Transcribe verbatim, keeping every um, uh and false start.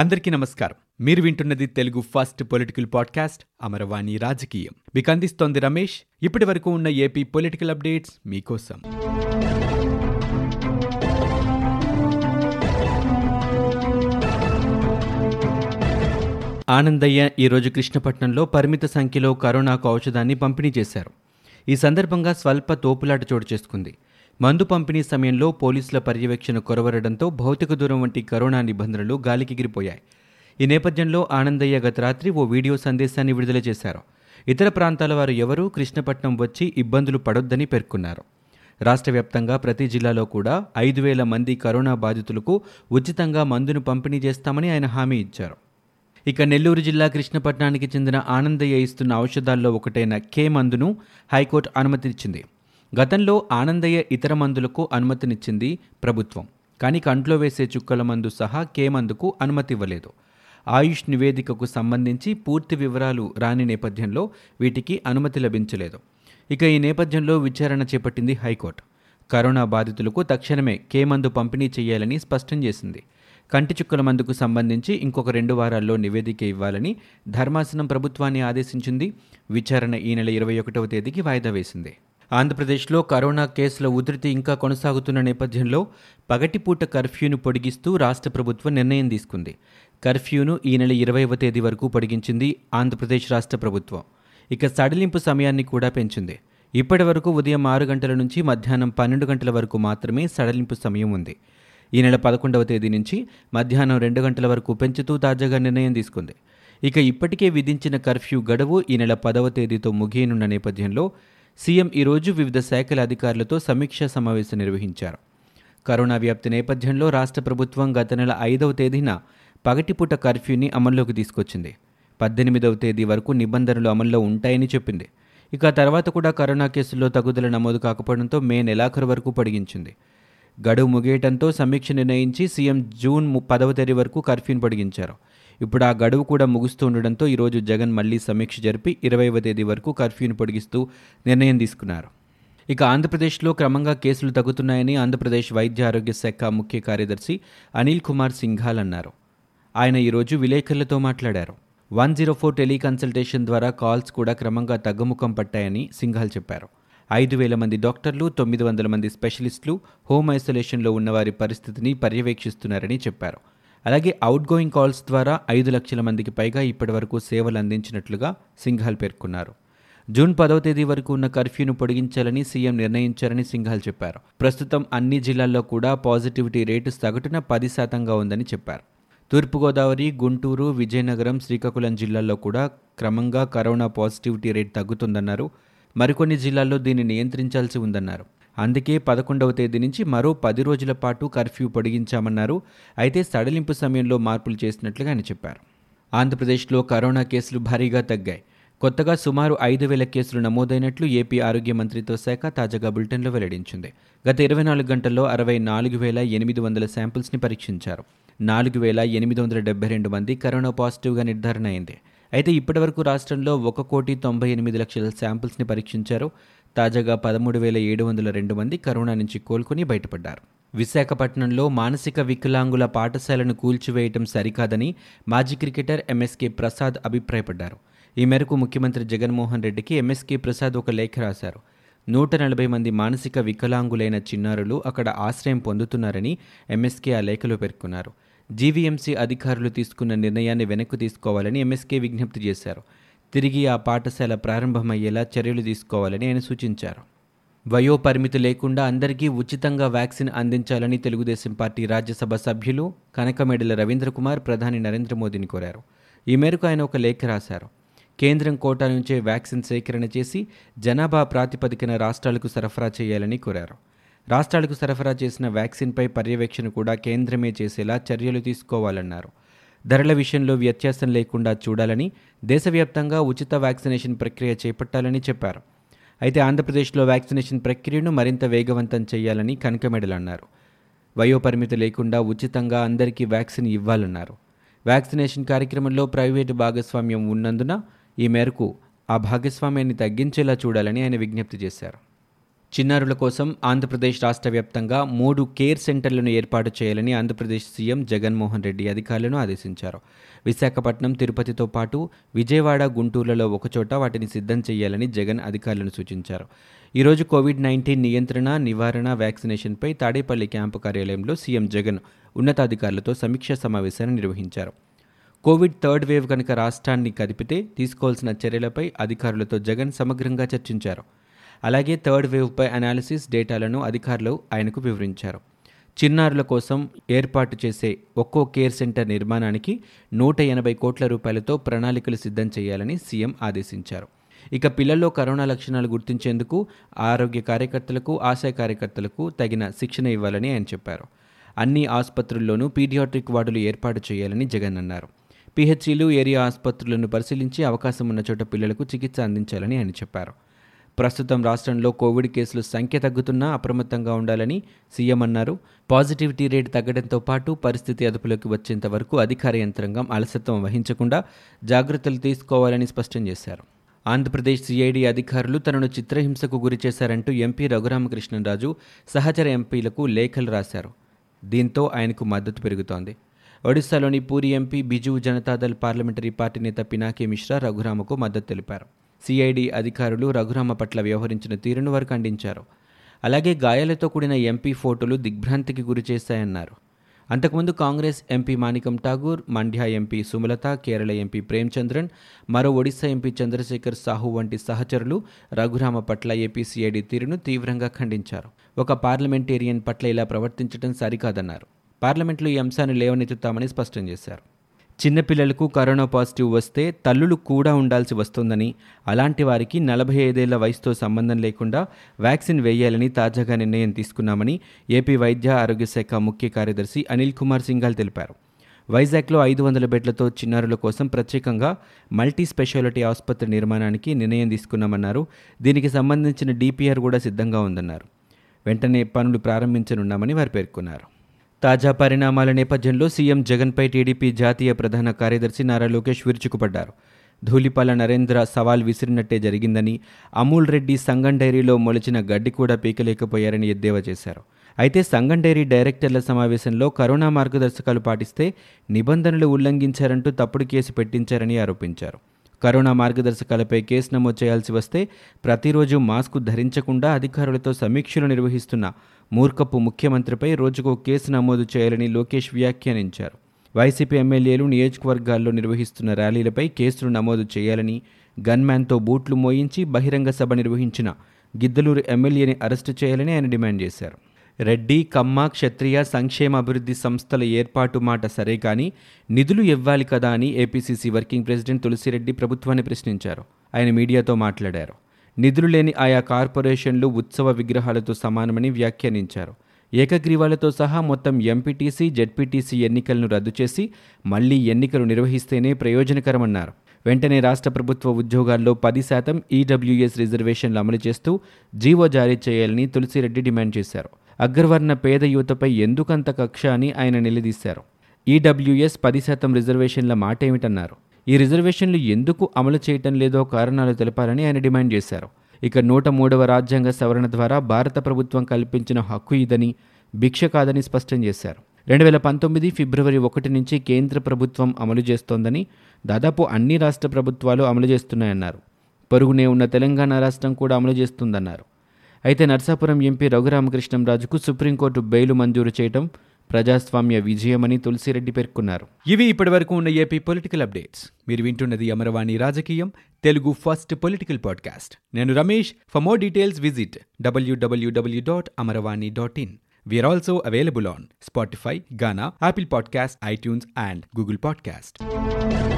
అందరికీ నమస్కారం. మీరు వింటున్నది Telugu first political podcast Amaravani రాజకీయం. మీకు అందిస్తోంది రమేష్. ఇప్పటి వరకు ఉన్న ఏపీ పొలిటికల్ అప్డేట్స్ మీకోసం. ఆనందయ్య ఈరోజు కృష్ణపట్నంలో పరిమిత సంఖ్యలో కరోనాకు ఔషధాన్ని పంపిణీ చేశారు. ఈ సందర్భంగా స్వల్ప తోపులాట చోటు చేసుకుంది. మందు పంపిణీ సమయంలో పోలీసుల పర్యవేక్షణ కొరవరడంతో భౌతిక దూరం వంటి కరోనా నిబంధనలు గాలికిగిరిపోయాయి. ఈ నేపథ్యంలో ఆనందయ్య గత రాత్రి ఓ వీడియో సందేశాన్ని విడుదల చేశారు. ఇతర ప్రాంతాల వారు ఎవరూ కృష్ణపట్నం వచ్చి ఇబ్బందులు పడొద్దని పేర్కొన్నారు. రాష్ట్ర వ్యాప్తంగా ప్రతి జిల్లాలో కూడా ఐదు వేల మంది కరోనా బాధితులకు ఉచితంగా మందును పంపిణీ చేస్తామని ఆయన హామీ ఇచ్చారు. ఇక నెల్లూరు జిల్లా కృష్ణపట్నానికి చెందిన ఆనందయ్య ఇస్తున్న ఔషధాల్లో ఒకటైన కే మందును హైకోర్టు అనుమతినిచ్చింది. గతంలో ఆనందయ్య ఇతర మందులకు అనుమతినిచ్చింది ప్రభుత్వం. కానీ కంట్లో వేసే చుక్కల మందు సహా కే మందుకు అనుమతి ఇవ్వలేదు. ఆయుష్ నివేదికకు సంబంధించి పూర్తి వివరాలు రాని నేపథ్యంలో వీటికి అనుమతి లభించలేదు. ఇక ఈ నేపథ్యంలో విచారణ చేపట్టింది హైకోర్టు. కరోనా బాధితులకు తక్షణమే కే మందు పంపిణీ చేయాలని స్పష్టం చేసింది. కంటి చుక్కల మందుకు సంబంధించి ఇంకొక రెండు వారాల్లో నివేదిక ఇవ్వాలని ధర్మాసనం ప్రభుత్వాన్ని ఆదేశించింది. విచారణ ఈ నెల ఇరవై ఒకటవ తేదీకి వాయిదా వేసింది. ఆంధ్రప్రదేశ్లో కరోనా కేసుల ఉధృతి ఇంకా కొనసాగుతున్న నేపథ్యంలో పగటిపూట కర్ఫ్యూను పొడిగిస్తూ రాష్ట్ర ప్రభుత్వం నిర్ణయం తీసుకుంది. కర్ఫ్యూను ఈ నెల ఇరవైవ తేదీ వరకు పొడిగించింది ఆంధ్రప్రదేశ్ రాష్ట్ర ప్రభుత్వం. ఇక సడలింపు సమయాన్ని కూడా పెంచింది. ఇప్పటి వరకు ఉదయం ఆరు గంటల నుంచి మధ్యాహ్నం పన్నెండు గంటల వరకు మాత్రమే సడలింపు సమయం ఉంది. ఈ నెల పదకొండవ తేదీ నుంచి మధ్యాహ్నం రెండు గంటల వరకు పెంచుతూ తాజాగా నిర్ణయం తీసుకుంది. ఇక ఇప్పటికే విధించిన కర్ఫ్యూ గడువు ఈ నెల పదవ తేదీతో ముగియనున్న నేపథ్యంలో సీఎం ఈరోజు వివిధ శాఖల అధికారులతో సమీక్షా సమావేశం నిర్వహించారు. కరోనా వ్యాప్తి నేపథ్యంలో రాష్ట్ర ప్రభుత్వం గత నెల ఐదవ తేదీన పగటిపూట కర్ఫ్యూని అమల్లోకి తీసుకొచ్చింది. పద్దెనిమిదవ తేదీ వరకు నిబంధనలు అమల్లో ఉంటాయని చెప్పింది. ఇక తర్వాత కూడా కరోనా కేసుల్లో తగ్గుదల నమోదు కాకపోవడంతో మే నెలాఖరు వరకు పొడిగించింది. గడువు ముగియటంతో సమీక్ష నిర్ణయించి సీఎం జూన్ పదవ తేదీ వరకు కర్ఫ్యూని పొడిగించారు. ఇప్పుడు ఆ గడువు కూడా ముగుస్తూ ఉండడంతో ఈరోజు జగన్ మళ్లీ సమీక్ష జరిపి ఇరవైవ తేదీ వరకు కర్ఫ్యూని పొడిగిస్తూ నిర్ణయం తీసుకున్నారు. ఇక ఆంధ్రప్రదేశ్లో క్రమంగా కేసులు తగ్గుతున్నాయని ఆంధ్రప్రదేశ్ వైద్య ఆరోగ్య శాఖ ముఖ్య కార్యదర్శి అనిల్ కుమార్ సింఘాల్ అన్నారు. ఆయన ఈరోజు విలేకరులతో మాట్లాడారు. వన్ జీరో ఫోర్ టెలికన్సల్టేషన్ ద్వారా కాల్స్ కూడా క్రమంగా తగ్గుముఖం పట్టాయని సింఘాల్ చెప్పారు. ఐదు వేల మంది డాక్టర్లు, తొమ్మిది వందల మంది స్పెషలిస్టులు హోమ్ ఐసోలేషన్లో ఉన్నవారి పరిస్థితిని పర్యవేక్షిస్తున్నారని చెప్పారు. అలాగే అవుట్గోయింగ్ కాల్స్ ద్వారా ఐదు లక్షల మందికి పైగా ఇప్పటివరకు సేవలు అందించినట్లుగా సింఘాల్ పేర్కొన్నారు. జూన్ పదవ తేదీ వరకు ఉన్న కర్ఫ్యూను పొడిగించాలని సీఎం నిర్ణయించారని సింఘాల్ చెప్పారు. ప్రస్తుతం అన్ని జిల్లాల్లో కూడా పాజిటివిటీ రేటు సగటున పది శాతంగా ఉందని చెప్పారు. తూర్పుగోదావరి, గుంటూరు, విజయనగరం, శ్రీకాకుళం జిల్లాల్లో కూడా క్రమంగా కరోనా పాజిటివిటీ రేటు తగ్గుతుందన్నారు. మరికొన్ని జిల్లాల్లో దీన్ని నియంత్రించాల్సి ఉందన్నారు. అందుకే పదకొండవ తేదీ నుంచి మరో పది రోజుల పాటు కర్ఫ్యూ పొడిగించామన్నారు. అయితే సడలింపు సమయంలో మార్పులు చేసినట్లుగా ఆయన చెప్పారు. ఆంధ్రప్రదేశ్లో కరోనా కేసులు భారీగా తగ్గాయి. కొత్తగా సుమారు ఐదు వేల కేసులు నమోదైనట్లు ఏపీ ఆరోగ్య మంత్రిత్వ శాఖ తాజాగా బులెటిన్లో వెల్లడించింది. గత ఇరవై నాలుగు గంటల్లో అరవై నాలుగు వేల ఎనిమిది వందల శాంపిల్స్ని పరీక్షించారు. నాలుగు వేల ఎనిమిది వందల డెబ్బై రెండు మంది కరోనా పాజిటివ్గా నిర్ధారణ అయింది. అయితే ఇప్పటివరకు రాష్ట్రంలో ఒక కోటి తొంభై ఎనిమిది లక్షల శాంపిల్స్ని పరీక్షించారు. తాజాగా పదమూడు వేల ఏడు వందల రెండు మంది కరోనా నుంచి కోలుకుని బయటపడ్డారు. విశాఖపట్నంలో మానసిక వికలాంగుల పాఠశాలను కూల్చివేయటం సరికాదని మాజీ క్రికెటర్ ఎంఎస్కే ప్రసాద్ అభిప్రాయపడ్డారు. ఈ మేరకు ముఖ్యమంత్రి జగన్మోహన్ రెడ్డికి ఎంఎస్కే ప్రసాద్ ఒక లేఖ రాశారు. నూట నలభై మంది మానసిక వికలాంగులైన చిన్నారులు అక్కడ ఆశ్రయం పొందుతున్నారని ఎంఎస్కే ఆ లేఖలో పేర్కొన్నారు. జీవీఎంసీ అధికారులు తీసుకున్న నిర్ణయాన్ని వెనక్కు తీసుకోవాలని ఎంఎస్కే విజ్ఞప్తి చేశారు. తిరిగి ఆ పాఠశాల ప్రారంభమయ్యేలా చర్యలు తీసుకోవాలని ఆయన సూచించారు. వయోపరిమితి లేకుండా అందరికీ ఉచితంగా వ్యాక్సిన్ అందించాలని తెలుగుదేశం పార్టీ రాజ్యసభ సభ్యులు కనకమేడల రవీంద్ర కుమార్ ప్రధాని నరేంద్ర మోదీని కోరారు. ఈ మేరకు ఆయన ఒక లేఖ రాశారు. కేంద్రం కోటా నుంచే వ్యాక్సిన్ సేకరణ చేసి జనాభా ప్రాతిపదికన రాష్ట్రాలకు సరఫరా చేయాలని కోరారు. రాష్ట్రాలకు సరఫరా చేసిన వ్యాక్సిన్పై పర్యవేక్షణ కూడా కేంద్రమే చేసేలా చర్యలు తీసుకోవాలన్నారు. ధరల విషయంలో వ్యత్యాసం లేకుండా చూడాలని, దేశవ్యాప్తంగా ఉచిత వ్యాక్సినేషన్ ప్రక్రియ చేపట్టాలని చెప్పారు. అయితే ఆంధ్రప్రదేశ్లో వ్యాక్సినేషన్ ప్రక్రియను మరింత వేగవంతం చేయాలని కనకమేడలు అన్నారు. వయోపరిమితి లేకుండా ఉచితంగా అందరికీ వ్యాక్సిన్ ఇవ్వాలన్నారు. వ్యాక్సినేషన్ కార్యక్రమంలో ప్రైవేటు భాగస్వామ్యం ఉన్నందున ఈ మేరకు ఆ భాగస్వామ్యాన్ని తగ్గించేలా చూడాలని ఆయన విజ్ఞప్తి చేశారు. చిన్నారుల కోసం ఆంధ్రప్రదేశ్ రాష్ట్ర వ్యాప్తంగా మూడు కేర్ సెంటర్లను ఏర్పాటు చేయాలని ఆంధ్రప్రదేశ్ సీఎం జగన్మోహన్ రెడ్డి అధికారులను ఆదేశించారు. విశాఖపట్నం, తిరుపతితో పాటు విజయవాడ, గుంటూరులలో ఒకచోట వాటిని సిద్ధం చేయాలని జగన్ అధికారులను సూచించారు. ఈరోజు కోవిడ్ నైన్టీన్ నియంత్రణ, నివారణ, వ్యాక్సినేషన్పై తాడేపల్లి క్యాంపు కార్యాలయంలో సీఎం జగన్ ఉన్నతాధికారులతో సమీక్షా సమావేశాన్ని నిర్వహించారు. కోవిడ్ థర్డ్ వేవ్ కనుక రాష్ట్రాన్ని కదిపితే తీసుకోవాల్సిన చర్యలపై అధికారులతో జగన్ సమగ్రంగా చర్చించారు. అలాగే థర్డ్ వేవ్పై అనాలిసిస్ డేటాలను అధికారులు ఆయనకు వివరించారు. చిన్నారుల కోసం ఏర్పాటు చేసే ఒక్కో కేర్ సెంటర్ నిర్మాణానికి నూట ఎనభై కోట్ల రూపాయలతో ప్రణాళికలు సిద్ధం చేయాలని సీఎం ఆదేశించారు. ఇక పిల్లల్లో కరోనా లక్షణాలు గుర్తించేందుకు ఆరోగ్య కార్యకర్తలకు, ఆశా కార్యకర్తలకు తగిన శిక్షణ ఇవ్వాలని ఆయన చెప్పారు. అన్ని ఆసుపత్రుల్లోనూ పీడియాట్రిక్ వార్డులు ఏర్పాటు చేయాలని జగన్ అన్నారు. పీహెచ్సీలు, ఏరియా ఆసుపత్రులను పరిశీలించి అవకాశం ఉన్న చోట పిల్లలకు చికిత్స అందించాలని ఆయన చెప్పారు. ప్రస్తుతం రాష్ట్రంలో కోవిడ్ కేసుల సంఖ్య తగ్గుతున్నా అప్రమత్తంగా ఉండాలని సీఎం అన్నారు. పాజిటివిటీ రేటు తగ్గడంతో పాటు పరిస్థితి అదుపులోకి వచ్చేంత వరకు అధికార యంత్రాంగం అలసత్వం వహించకుండా జాగ్రత్తలు తీసుకోవాలని స్పష్టం చేశారు. ఆంధ్రప్రదేశ్ సిఐడి అధికారులు తనను చిత్రహింసకు గురి చేశారంటూ ఎంపీ రఘురామకృష్ణరాజు సహచర ఎంపీలకు లేఖలు రాశారు. దీంతో ఆయనకు మద్దతు పెరుగుతోంది. ఒడిశాలోని Puri MP Biju Janata Dal parliamentary party నేత పినాకీ మిశ్రా రఘురామకు మద్దతు తెలిపారు. సిఐడి అధికారులు రఘురామ పట్ల వ్యవహరించిన తీరును వారు ఖండించారు. అలాగే గాయాలతో కూడిన ఎంపీ ఫోటోలు దిగ్భ్రాంతికి గురి చేశాయన్నారు. అంతకుముందు Congress MP Manickam Tagore, Mandya MP Sumalatha, Kerala MP Premachandran, మరో ఒడిశా ఎంపీ చంద్రశేఖర్ సాహు వంటి సహచరులు రఘురామ పట్ల ఏపీ సిఐడి తీరును తీవ్రంగా ఖండించారు. ఒక పార్లమెంటేరియన్ పట్ల ఇలా ప్రవర్తించడం సరికాదన్నారు. పార్లమెంట్లో ఈ అంశాన్ని లేవనెత్తుతామని స్పష్టం చేశారు. చిన్నపిల్లలకు కరోనా పాజిటివ్ వస్తే తల్లులు కూడా ఉండాల్సి వస్తోందని, అలాంటి వారికి నలభై ఐదేళ్ల వయసుతో సంబంధం లేకుండా వ్యాక్సిన్ వేయాలని తాజాగా నిర్ణయం తీసుకున్నామని ఏపీ వైద్య ఆరోగ్య శాఖ ముఖ్య కార్యదర్శి అనిల్ కుమార్ సింఘాల్ తెలిపారు. వైజాగ్లో ఐదు వందల బెడ్లతో చిన్నారుల కోసం ప్రత్యేకంగా మల్టీ స్పెషాలిటీ ఆసుపత్రి నిర్మాణానికి నిర్ణయం తీసుకున్నామన్నారు. దీనికి సంబంధించిన డిపిఆర్ కూడా సిద్ధంగా ఉందన్నారు. వెంటనే పనులు ప్రారంభించనున్నామని వారు పేర్కొన్నారు. తాజా పరిణామాల నేపథ్యంలో సీఎం జగన్పై టీడీపీ జాతీయ ప్రధాన కార్యదర్శి నారా లోకేష్ విరుచుకుపడ్డారు. ధూళిపాల నరేంద్ర సవాల్ విసిరినట్టే జరిగిందని, అమూల్ రెడ్డి సంగం డైరీలో మొలిచిన గడ్డి కూడా పీకలేకపోయారని ఎద్దేవా చేశారు. అయితే సంగం డైరీ డైరెక్టర్ల సమావేశంలో కరోనా మార్గదర్శకాలు పాటిస్తే నిబంధనలు ఉల్లంఘించారంటూ తప్పుడు కేసు పెట్టించారని ఆరోపించారు. కరోనా మార్గదర్శకాలపై కేసు నమోదు చేయాల్సి వస్తే ప్రతిరోజు మాస్కు ధరించకుండా అధికారులతో సమీక్షలు నిర్వహిస్తున్న మూర్ఖపు ముఖ్యమంత్రిపై రోజుకో కేసు నమోదు చేయాలని లోకేష్ వ్యాఖ్యానించారు. వైసీపీ ఎమ్మెల్యేలు నియోజకవర్గాల్లో నిర్వహిస్తున్న ర్యాలీలపై కేసులు నమోదు చేయాలని, గన్మ్యాన్తో బూట్లు మోయించి బహిరంగ సభ నిర్వహించిన గిద్దలూరు ఎమ్మెల్యేని అరెస్టు చేయాలని ఆయన డిమాండ్ చేశారు. రెడ్డి, కమ్మ, క్షత్రియ సంక్షేమ అభివృద్ధి సంస్థల ఏర్పాటు మాట సరే కానీ నిధులు ఇవ్వాలి కదా అని ఏపీసీసీ వర్కింగ్ ప్రెసిడెంట్ తులసిరెడ్డి ప్రభుత్వాన్ని ప్రశ్నించారు. ఆయన మీడియాతో మాట్లాడారు. నిధులు లేని ఆయా కార్పొరేషన్లు ఉత్సవ విగ్రహాలతో సమానమని వ్యాఖ్యానించారు. ఏకగ్రీవాలతో సహా మొత్తం ఎంపీటీసీ, జెడ్పీటీసీ ఎన్నికలను రద్దు చేసి మళ్లీ ఎన్నికలు నిర్వహిస్తేనే ప్రయోజనకరమన్నారు. వెంటనే రాష్ట్ర ప్రభుత్వ ఉద్యోగాల్లో పది శాతం ఈడబ్ల్యూఎస్ రిజర్వేషన్లు అమలు చేస్తూ జీవో జారీ చేయాలని తులసిరెడ్డి డిమాండ్ చేశారు. అగ్రవర్ణ పేద యువతపై ఎందుకంత కక్ష అని ఆయన నిలదీశారు. ఈడబ్ల్యూఎస్ పది శాతం రిజర్వేషన్ల మాట ఏమిటన్నారు. ఈ రిజర్వేషన్లు ఎందుకు అమలు చేయటం లేదో కారణాలు తెలపాలని ఆయన డిమాండ్ చేశారు. ఇక నూట మూడవ రాజ్యాంగ సవరణ ద్వారా భారత ప్రభుత్వం కల్పించిన హక్కు ఇదని, భిక్ష కాదని స్పష్టం చేశారు. రెండు వేల పంతొమ్మిది ఫిబ్రవరి ఒకటి నుంచి కేంద్ర ప్రభుత్వం అమలు చేస్తోందని, దాదాపు అన్ని రాష్ట్ర ప్రభుత్వాలు అమలు చేస్తున్నాయన్నారు. పొరుగునే ఉన్న తెలంగాణ రాష్ట్రం కూడా అమలు చేస్తుందన్నారు. అయితే నర్సాపురం ఎంపీ రఘురామకృష్ణరాజుకు సుప్రీంకోర్టు బెయిలు మంజూరు చేయడం ప్రజాస్వామ్య విజయమని తులసిరెడ్డి పేర్కొన్నారు. ఇవి ఇప్పటివరకు ఉన్న ఏపీ పొలిటికల్ అప్డేట్స్. మీరు వింటున్నది అమరవాణి రాజకీయం, తెలుగు ఫస్ట్ పొలిటికల్ పాడ్కాస్ట్. నేను Ramesh. For more details visit W W W dot Amaravani dot in. We're also available on Spotify, Gaana, Apple podcast, iTunes and Google podcast.